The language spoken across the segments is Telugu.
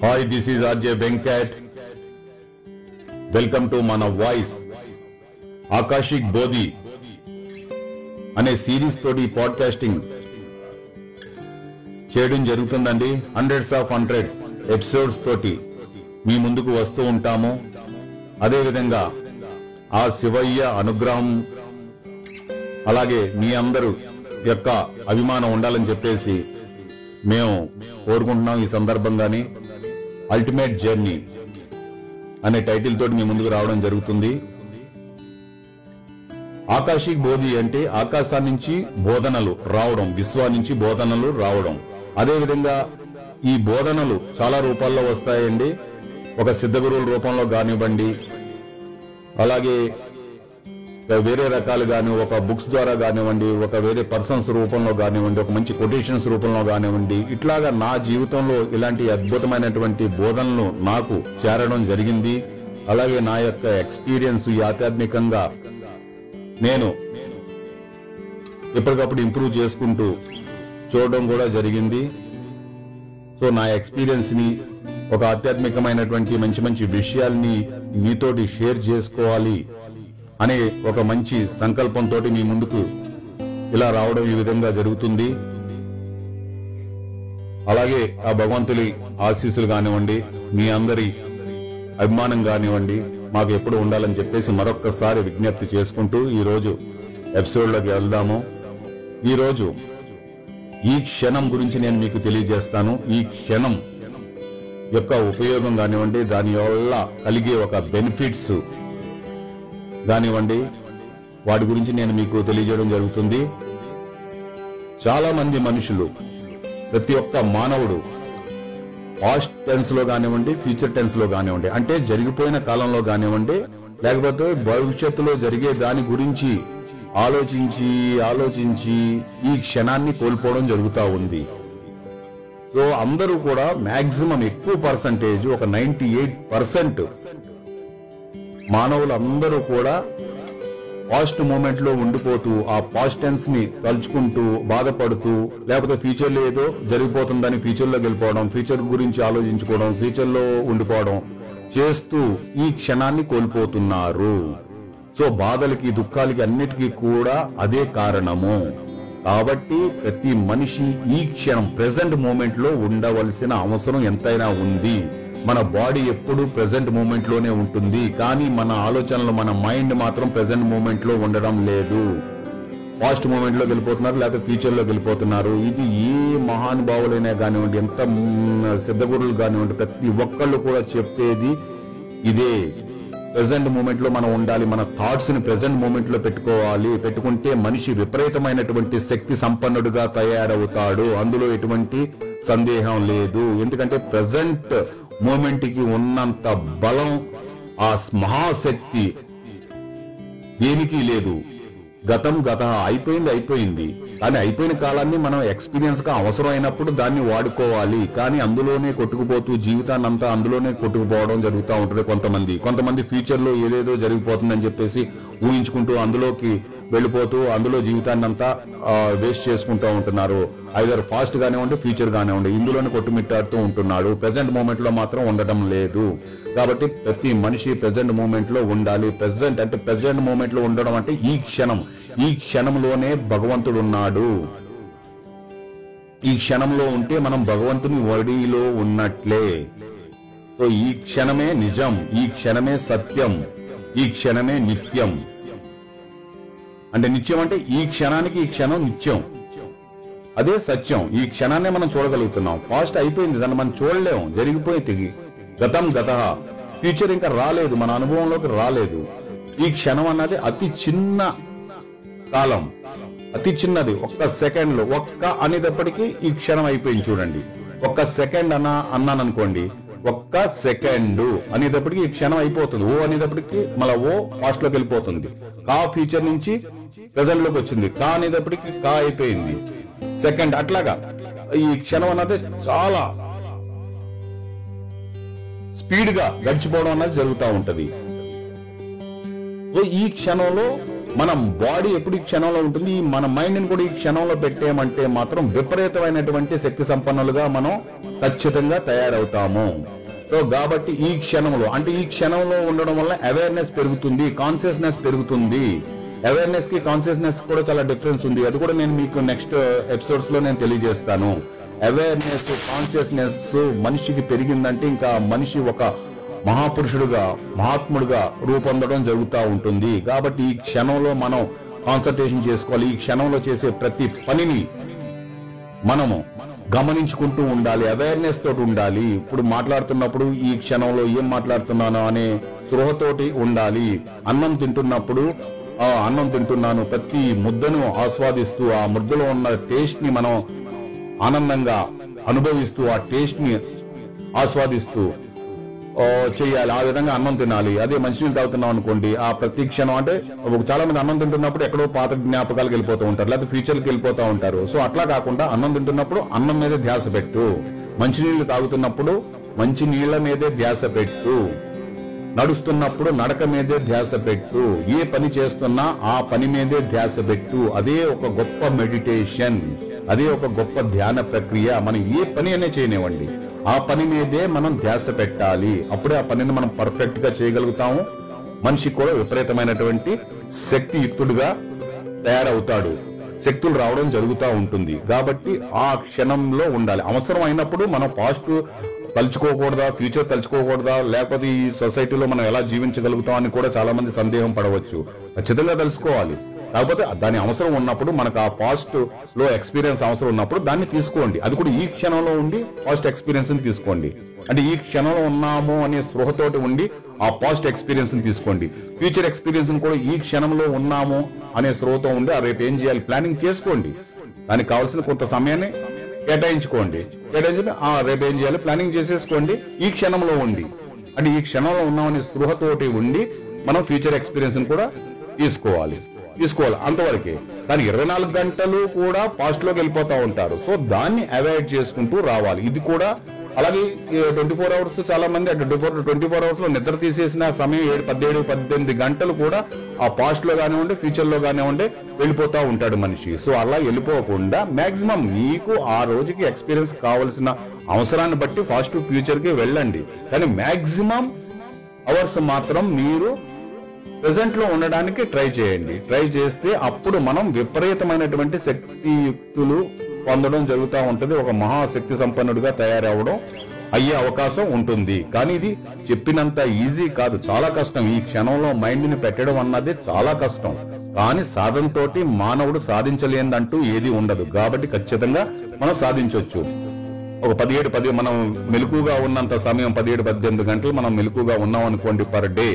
Hi, this is RJ Venkat. Welcome to Mana Voice. Akashik Bodhi అనే సిరీస్ తోటి పాడ్కాస్టింగ్ చేయడం జరుగుతుందండి. హండ్రెడ్స్ ఎపిసోడ్స్ తోటి మీ ముందుకు వస్తూ ఉంటాము. అదేవిధంగా ఆ శివయ్య అనుగ్రహం అలాగే మీ అందరూ యొక్క అభిమానం ఉండాలని చెప్పేసి మేము కోరుకుంటున్నాం. ఈ సందర్భంగానే అల్టిమేట్ జర్నీ అనే టైటిల్ తోటి మీ ముందుకు రావడం జరుగుతుంది. ఆకాశిక్ బోధి అంటే ఆకాశాన్ని నుంచి బోధనలు రావడం, విశ్వం నుంచి బోధనలు రావడం. అదేవిధంగా ఈ బోధనలు చాలా రూపాల్లో వస్తాయండి. ఒక సిద్ధ గురువుల రూపంలో కానివ్వండి, అలాగే వేరే రకాలు కానీ, ఒక బుక్స్ ద్వారా కానివ్వండి, ఒక వేరే పర్సన్స్ రూపంలో కానివ్వండి, ఒక మంచి కొటేషన్స్ రూపంలో కానివ్వండి, ఇట్లాగా నా జీవితంలో ఇలాంటి అద్భుతమైనటువంటి బోధనలు నాకు చేరడం జరిగింది. అలాగే నా యొక్క ఎక్స్పీరియన్స్ ఆధ్యాత్మికంగా నేను ఎప్పటికప్పుడు ఇంప్రూవ్ చేసుకుంటూ చూడడం కూడా జరిగింది. సో నా ఎక్స్పీరియన్స్ ని, ఒక ఆధ్యాత్మికమైనటువంటి మంచి మంచి విషయాల్ని మీతోటి షేర్ చేసుకోవాలి అనే ఒక మంచి సంకల్పంతో మీ ముందుకు ఇలా రావడం ఈ విధంగా జరుగుతుంది. అలాగే ఆ భగవంతుడి ఆశీస్సులు కానివ్వండి, మీ అందరి అభిమానం కానివ్వండి మాకు ఎప్పుడు ఉండాలని చెప్పేసి మరొక్కసారి విజ్ఞప్తి చేసుకుంటూ ఈరోజు ఎపిసోడ్లోకి వెళ్దాము. ఈరోజు ఈ క్షణం గురించి నేను మీకు తెలియజేస్తాను. ఈ క్షణం యొక్క ఉపయోగం కానివ్వండి, దానివల్ల కలిగే ఒక బెనిఫిట్స్ కానివ్వండి, వాటి గురించి నేను మీకు తెలియజేయడం జరుగుతుంది. చాలా మంది మనుషులు, ప్రతి ఒక్క మానవుడు పాస్ట్ టెన్స్ లో కానివ్వండి, ఫ్యూచర్ టెన్స్ లో కానివ్వండి, అంటే జరిగిపోయిన కాలంలో కానివ్వండి, లేకపోతే భవిష్యత్తులో జరిగే దాని గురించి ఆలోచించి ఆలోచించి ఈ క్షణాన్ని కోల్పోవడం జరుగుతూ ఉంది. సో అందరూ కూడా మాక్సిమం ఎక్కువ పర్సంటేజ్, ఒక 98% మానవులందరూ కూడా పాస్ట్ మూమెంట్ లో ఉండిపోతూ, ఆ పాస్ట్ టెన్స్ ని తలుచుకుంటూ బాధపడుతూ, లేకపోతే ఫ్యూచర్ లో ఏదో జరిగిపోతుందని ఫ్యూచర్ లోకి వెళ్ళిపోవడం, ఫ్యూచర్ గురించి ఆలోచించుకోవడం, ఫ్యూచర్ లో ఉండిపోవడం చేస్తూ ఈ క్షణాన్ని కోల్పోతున్నారు. సో బాధలకి, దుఃఖాలకి అన్నిటికీ కూడా అదే కారణము. కాబట్టి ప్రతి మనిషి ఈ క్షణం, ప్రెసెంట్ మూమెంట్ లో ఉండవలసిన అవసరం ఎంతైనా ఉంది. మన బాడీ ఎప్పుడు ప్రెసెంట్ మూమెంట్ లోనే ఉంటుంది, కానీ మన ఆలోచనలు, మన మైండ్ మాత్రం ప్రెసెంట్ మూమెంట్ లో ఉండడం లేదు. పాస్ట్ మూమెంట్ లోకి వెళ్ళిపోతున్నారు, లేకపోతే ఫ్యూచర్ లోకి వెళ్ళిపోతున్నారు. ఇది ఏ మహానుభావులైనా కానివ్వండి, ఎంత సిద్ధగురులు కానివ్వండి, ప్రతి ఒక్కళ్ళు కూడా చెప్పేది ఇదే. ప్రెసెంట్ మూమెంట్ లో మనం ఉండాలి, మన థాట్స్ ని ప్రెసెంట్ మూమెంట్ లో పెట్టుకోవాలి. పెట్టుకుంటే మనిషి విపరీతమైనటువంటి శక్తి సంపన్నుడుగా తయారవుతాడు, అందులో ఎటువంటి సందేహం లేదు. ఎందుకంటే ప్రెసెంట్ మూమెంట్ కి ఉన్నంత బలం, ఆ మహాశక్తి దేనికి లేదు. గతం గత అయిపోయింది, అయిపోయింది. కానీ అయిపోయిన కాలాన్ని మనం ఎక్స్పీరియన్స్ గా అవసరమైనప్పుడు దాన్ని వాడుకోవాలి. కానీ అందులోనే కొట్టుకుపోతూ జీవితాన్ని అంతా అందులోనే కొట్టుకుపోవడం జరుగుతూ ఉంటుంది. కొంతమంది ఫ్యూచర్ లో ఏదేదో జరిగిపోతుందని చెప్పేసి ఊహించుకుంటూ అందులోకి వెళ్ళిపోతూ అందులో జీవితాన్ని అంతా వేస్ట్ చేసుకుంటూ ఉంటున్నారు. ఐదర్ ఫాస్ట్ గానివ్వండి, ఫ్యూచర్ కానివ్వండి, ఇందులోనే కొట్టుమిట్టాడుతూ ఉంటున్నాడు. ప్రెసెంట్ మూమెంట్ లో మాత్రం ఉండడం లేదు. కాబట్టి ప్రతి మనిషి ప్రెసెంట్ మూమెంట్ లో ఉండాలి. ప్రెసెంట్ మూమెంట్ లో ఉండడం అంటే ఈ క్షణం, ఈ క్షణంలోనే భగవంతుడు ఉన్నాడు. ఈ క్షణంలో ఉంటే మనం భగవంతుని ఒడిలో ఉన్నట్లే. సో ఈ క్షణమే నిజం, ఈ క్షణమే సత్యం, ఈ క్షణమే నిత్యం. అంటే నిత్యం అంటే ఈ క్షణానికి ఈ క్షణం నిత్యం, అదే సత్యం. ఈ క్షణాన్ని మనం చూడగలుగుతున్నాం. పాస్ట్ అయిపోయింది, దాన్ని మనం చూడలేము, జరిగిపోయి గతం గత. ఫ్యూచర్ ఇంకా రాలేదు, మన అనుభవంలోకి రాలేదు. ఈ క్షణం అన్నది అతి చిన్న కాలం, అతి చిన్నది. ఒక్క సెకండ్ లో, ఒక్క అనేటప్పటికీ ఈ క్షణం అయిపోయింది చూడండి. ఒక్క సెకండ్ అన్నాను అనుకోండి, ఒక్క సెకండ్ అనేటప్పటికి ఈ క్షణం అయిపోతుంది. ఓ అనేటప్పటికి మళ్ళీ ఓ పాస్ట్ లోకి వెళ్ళిపోతుంది. కా ఫ్యూచర్ నుంచి ప్రెసెంట్ లోకి వచ్చింది, కా అనేటప్పటికి కా అయిపోయింది, సెకండ్. అట్లాగా ఈ క్షణం అన్నది చాలా స్పీడ్ గా గడిచిపోవడం అన్నది జరుగుతూ ఉంటది. ఈ క్షణంలో మన బాడీ ఎప్పుడు ఈ క్షణంలో ఉంటుంది. మన మైండ్ ని కూడా ఈ క్షణంలో పెట్టేమంటే మాత్రం విపరీతమైనటువంటి శక్తి సంపన్నులుగా మనం ఖచ్చితంగా తయారవుతాము. సో కాబట్టి ఈ క్షణంలో అంటే ఈ క్షణంలో ఉండడం వల్ల అవేర్నెస్ పెరుగుతుంది, కాన్షియస్నెస్ పెరుగుతుంది. అవేర్నెస్ కి కాన్షియస్నెస్ కూడా చాలా డిఫరెన్స్ ఉంది, అది కూడా నేను మీకు నెక్స్ట్ ఎపిసోడ్స్ లో నేను తెలియజేస్తాను. అవేర్నెస్ కాన్షియస్నెస్ మనిషికి పెరిగిందంటే ఇంకా మనిషి ఒక మహాపురుషుడుగా మహాత్ముడుగా రూపొందడం జరుగుతూ ఉంటుంది. కాబట్టి ఈ క్షణంలో మనం కాన్సన్ట్రేషన్ చేసుకోవాలి, ఈ క్షణంలో చేసే ప్రతి పనిని మనము గమనించుకుంటూ ఉండాలి, అవేర్నెస్ తోటి ఉండాలి. ఇప్పుడు మాట్లాడుతున్నప్పుడు ఈ క్షణంలో ఏం మాట్లాడుతున్నాను అనే స్పృహతోటి ఉండాలి. అన్నం తింటున్నప్పుడు అన్నం తింటున్నాను, ప్రతి ముద్దను ఆస్వాదిస్తూ ఆ ముద్దలో ఉన్న టేస్ట్ ని మనం ఆనందంగా అనుభవిస్తూ ఆ టేస్ట్ ని ఆస్వాదిస్తూ చేయాలి. ఆ విధంగా అన్నం తినాలి. అదే మంచినీళ్ళు తాగుతున్నాం అనుకోండి, ఆ ప్రతి క్షణం అంటే చాలా మంది అన్నం తింటున్నప్పుడు ఎక్కడో పాత జ్ఞాపకాలకు వెళ్ళిపోతూ ఉంటారు, లేకపోతే ఫ్యూచర్కి వెళ్ళిపోతూ ఉంటారు. సో అట్లా కాకుండా అన్నం తింటున్నప్పుడు అన్నం మీద ధ్యాస పెట్టు, మంచినీళ్లు తాగుతున్నప్పుడు మంచినీళ్ల మీదే ధ్యాస పెట్టు, నడుస్తున్నప్పుడు నడక మీదే ధ్యాస పెట్టు, ఏ పని చేస్తున్నా ఆ పని మీదే ధ్యాస పెట్టు. అదే ఒక గొప్ప మెడిటేషన్, అదే ఒక గొప్ప ధ్యాన ప్రక్రియ. మనం ఏ పని అనే చేయనివ్వండి, ఆ పని మీదే మనం ధ్యాస పెట్టాలి. అప్పుడే ఆ పనిని మనం పర్ఫెక్ట్ గా చేయగలుగుతాము. మనిషి కూడా విపరీతమైనటువంటి శక్తియుక్తుడుగా తయారవుతాడు, శక్తులు రావడం జరుగుతూ ఉంటుంది. కాబట్టి ఆ క్షణంలో ఉండాలి. అవసరం అయినప్పుడు మనం పాస్ట్ తలుచుకోకూడదా, ఫ్యూచర్ తలుచుకోకూడదా, లేకపోతే ఈ సొసైటీలో మనం ఎలా జీవించగలుగుతాం అని కూడా చాలా మంది సందేహం పడవచ్చు. ఖచ్చితంగా తెలుసుకోవాలి, కాకపోతే దాని అవసరం ఉన్నప్పుడు మనకు ఆ పాస్ట్ లో ఎక్స్పీరియన్స్ అవసరం ఉన్నప్పుడు దాన్ని తీసుకోండి. అది కూడా ఈ క్షణంలో ఉండి పాస్ట్ ఎక్స్పీరియన్స్ ని తీసుకోండి, అంటే ఈ క్షణంలో ఉన్నాము అనే స్పృహతోటి ఉండి ఆ పాస్ట్ ఎక్స్పీరియన్స్ ని తీసుకోండి. ఫ్యూచర్ ఎక్స్పీరియన్స్ ని కూడా ఈ క్షణంలో ఉన్నాము అనే స్పృహతో ఉండి ఆ రేపు ఏం చేయాలి ప్లానింగ్ చేసుకోండి, దానికి కావాల్సిన కొంత సమయాన్ని కేటాయించుకోండి. కేటాయించుకుని ఆ రేపు ఏం చేయాలి ప్లానింగ్ చేసేసుకోండి ఈ క్షణంలో ఉండి, అంటే ఈ క్షణంలో ఉన్నామనే స్పృహతోటి ఉండి మనం ఫ్యూచర్ ఎక్స్పీరియన్స్ ని కూడా తీసుకోవాలి అంతవరకే. కానీ 24 గంటలు కూడా పాస్ట్ లోకి వెళ్ళిపోతా ఉంటారు. సో దాన్ని అవాయిడ్ చేసుకుంటూ రావాలి. ఇది కూడా అలాగే 24 అవర్స్ చాలా మంది 24 అవర్స్ లో నిద్ర తీసేసిన సమయం 17-18 గంటలు కూడా ఆ పాస్ట్ లో కానివ్వండి ఫ్యూచర్ లో కానివ్వండి వెళ్ళిపోతా ఉంటాడు మనిషి. సో అలా వెళ్ళిపోకుండా మాక్సిమం మీకు ఆ రోజుకి ఎక్స్పీరియన్స్ కావాల్సిన అవసరాన్ని బట్టి పాస్ట్ ఫ్యూచర్ కి వెళ్ళండి. కానీ మాక్సిమం అవర్స్ మాత్రం మీరు ప్రెజెంట్ లో ఉండడానికి ట్రై చేస్తే అప్పుడు మనం విపరీతమైనటువంటి శక్తియుక్తులు పొందడం జరుగుతూ ఉంటుంది, ఒక మహాశక్తి సంపన్నుడిగా తయారవడం అయ్యే అవకాశం ఉంటుంది. కానీ ఇది చెప్పినంత ఈజీ కాదు, చాలా కష్టం. ఈ క్షణంలో మైండ్ ని పెట్టడం అన్నది చాలా కష్టం, కానీ సాధనతోటి మానవుడు సాధించలేదంటూ ఏది ఉండదు. కాబట్టి ఖచ్చితంగా మనం సాధించవచ్చు. ఒక 17-18 మనం మెలకుగా ఉన్నంత సమయం 17-18 గంటలు మనం మెలకుగా ఉన్నాం అనుకోండి పర్ డే.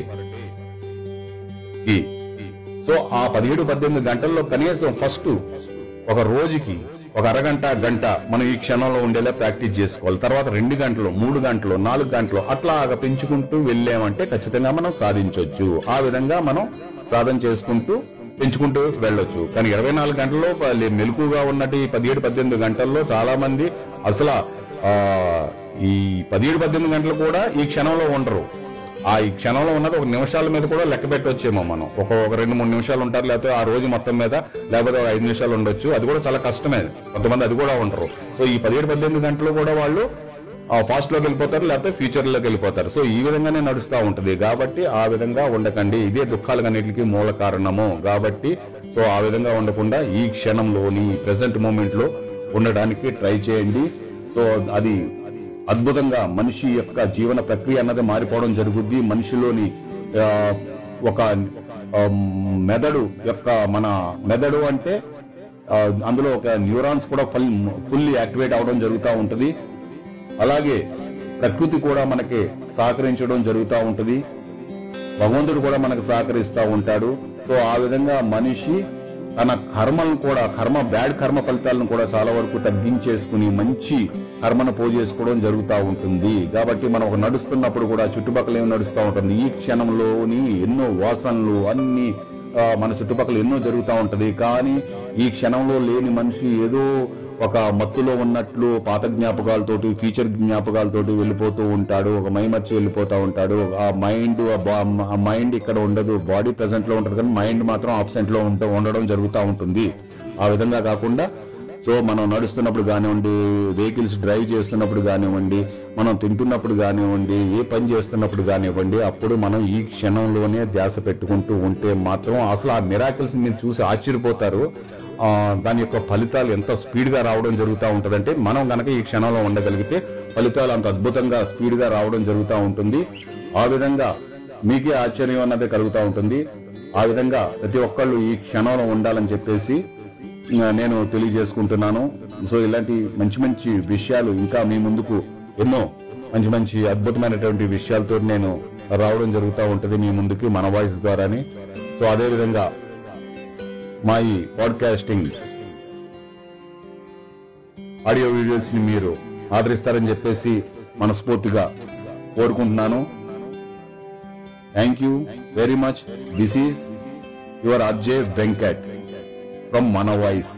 సో ఆ 17-18 గంటల్లో కనీసం ఫస్ట్ ఒక రోజుకి ఒక అరగంట గంట మనం ఈ క్షణంలో ఉండేలా ప్రాక్టీస్ చేసుకోవాలి. తర్వాత 2 గంటలు 3 గంటలు 4 గంటలు అట్లాగా పెంచుకుంటూ వెళ్ళామంటే ఖచ్చితంగా మనం సాధించవచ్చు. ఆ విధంగా మనం సాధన చేసుకుంటూ పెంచుకుంటూ వెళ్ళొచ్చు. కానీ 24 గంటల్లో మెలకుగా ఉన్నట్టు ఈ 17-18 గంటల్లో చాలా మంది అసలు ఈ 17-18 గంటలు కూడా ఈ క్షణంలో ఉండరు. ఆ ఈ క్షణంలో ఉన్నది ఒక నిమిషాల మీద కూడా లెక్క పెట్టవచ్చేమో మనం, ఒక 2-3 నిమిషాలు ఉంటారు, లేకపోతే ఆ రోజు మొత్తం మీద, లేకపోతే 5 నిమిషాలు ఉండొచ్చు. అది కూడా చాలా కష్టమే, కొంతమంది అది కూడా ఉంటారు. సో ఈ 17-18 గంటలు కూడా వాళ్ళు ఫాస్ట్ లోకి వెళ్ళిపోతారు, లేకపోతే ఫ్యూచర్ లోకి వెళ్ళిపోతారు. సో ఈ విధంగానే నడుస్తూ ఉంటుంది. కాబట్టి ఆ విధంగా ఉండకండి, ఇదే దుఃఖాలన్నిటికీ మూల కారణము. కాబట్టి సో ఆ విధంగా ఉండకుండా ఈ క్షణంలోని ప్రెసెంట్ మూమెంట్ లో ఉండడానికి ట్రై చేయండి. సో అది అద్భుతంగా మనిషి యొక్క జీవన ప్రక్రియ అన్నది మారిపోవడం జరుగుద్ది. మనిషిలోని ఒక మెదడు యొక్క మన మెదడు అంటే అందులో ఒక న్యూరాన్స్ కూడా ఫుల్లీ యాక్టివేట్ అవడం జరుగుతూ ఉంటుంది. అలాగే ప్రకృతి కూడా మనకి సహకరించడం జరుగుతూ ఉంటుంది, భగవంతుడు కూడా మనకు సహకరిస్తూ ఉంటాడు. సో ఆ విధంగా మనిషి తన కర్మలను కూడా బ్యాడ్ కర్మ ఫలితాలను కూడా చాలా వరకు తగ్గించేసుకుని మంచి కర్మను పోజేసుకోవడం జరుగుతూ ఉంటుంది. కాబట్టి మనం ఒక నడుస్తున్నప్పుడు కూడా చుట్టుపక్కల ఏమి నడుస్తూ ఉంటుంది, ఈ క్షణంలోని ఎన్నో వాసనలు అన్ని మన చుట్టుపక్కల ఎన్నో జరుగుతూ ఉంటుంది. కానీ ఈ క్షణంలో లేని మనిషి ఏదో ఒక మత్తులో ఉన్నట్లు పాత జ్ఞాపకాలతోటి ఫ్యూచర్ జ్ఞాపకాలతోటి వెళ్ళిపోతూ ఉంటాడు, ఒక మైమర్చి వెళ్ళిపోతూ ఉంటాడు. ఆ మైండ్ ఇక్కడ ఉండదు, బాడీ ప్రెసెంట్ లో ఉంటుంది, కానీ మైండ్ మాత్రం ఆబ్సెంట్ లో ఉండడం జరుగుతూ ఉంటుంది. ఆ విధంగా కాకుండా సో మనం నడుస్తున్నప్పుడు కానివ్వండి, వెహికల్స్ డ్రైవ్ చేస్తున్నప్పుడు కానివ్వండి, మనం తింటున్నప్పుడు కానివ్వండి, ఏ పని చేస్తున్నప్పుడు కానివ్వండి, అప్పుడు మనం ఈ క్షణంలోనే ధ్యాస పెట్టుకుంటూ ఉంటే మాత్రం అసలు ఆ మిరాకిల్స్ మీరు చూసి ఆశ్చర్యపోతారు. దాని యొక్క ఫలితాలు ఎంత స్పీడ్గా రావడం జరుగుతూ ఉంటుందంటే మనం కనుక ఈ క్షణంలో ఉండగలిగితే ఫలితాలు అంత అద్భుతంగా స్పీడ్గా రావడం జరుగుతూ ఉంటుంది. ఆ విధంగా మీకే ఆశ్చర్యం అన్నదే కలుగుతూ ఉంటుంది. ఆ విధంగా ప్రతి ఒక్కళ్ళు ఈ క్షణంలో ఉండాలని చెప్పేసి నేను తెలియజేసుకుంటున్నాను. సో ఇలాంటి మంచి మంచి విషయాలు ఇంకా మీ ముందుకు ఎన్నో మంచి మంచి అద్భుతమైనటువంటి విషయాలతో నేను రావడం జరుగుతూ ఉంటుంది మీ ముందుకి మన వాయిస్ ద్వారానే. సో అదేవిధంగా మా ఈ పాడ్కాస్టింగ్ ఆడియో వీడియోస్ ని మీరు ఆదరిస్తారని చెప్పేసి మనస్ఫూర్తిగా కోరుకుంటున్నాను. Thank you very much. This is your RJ Venkat from Mana Voice.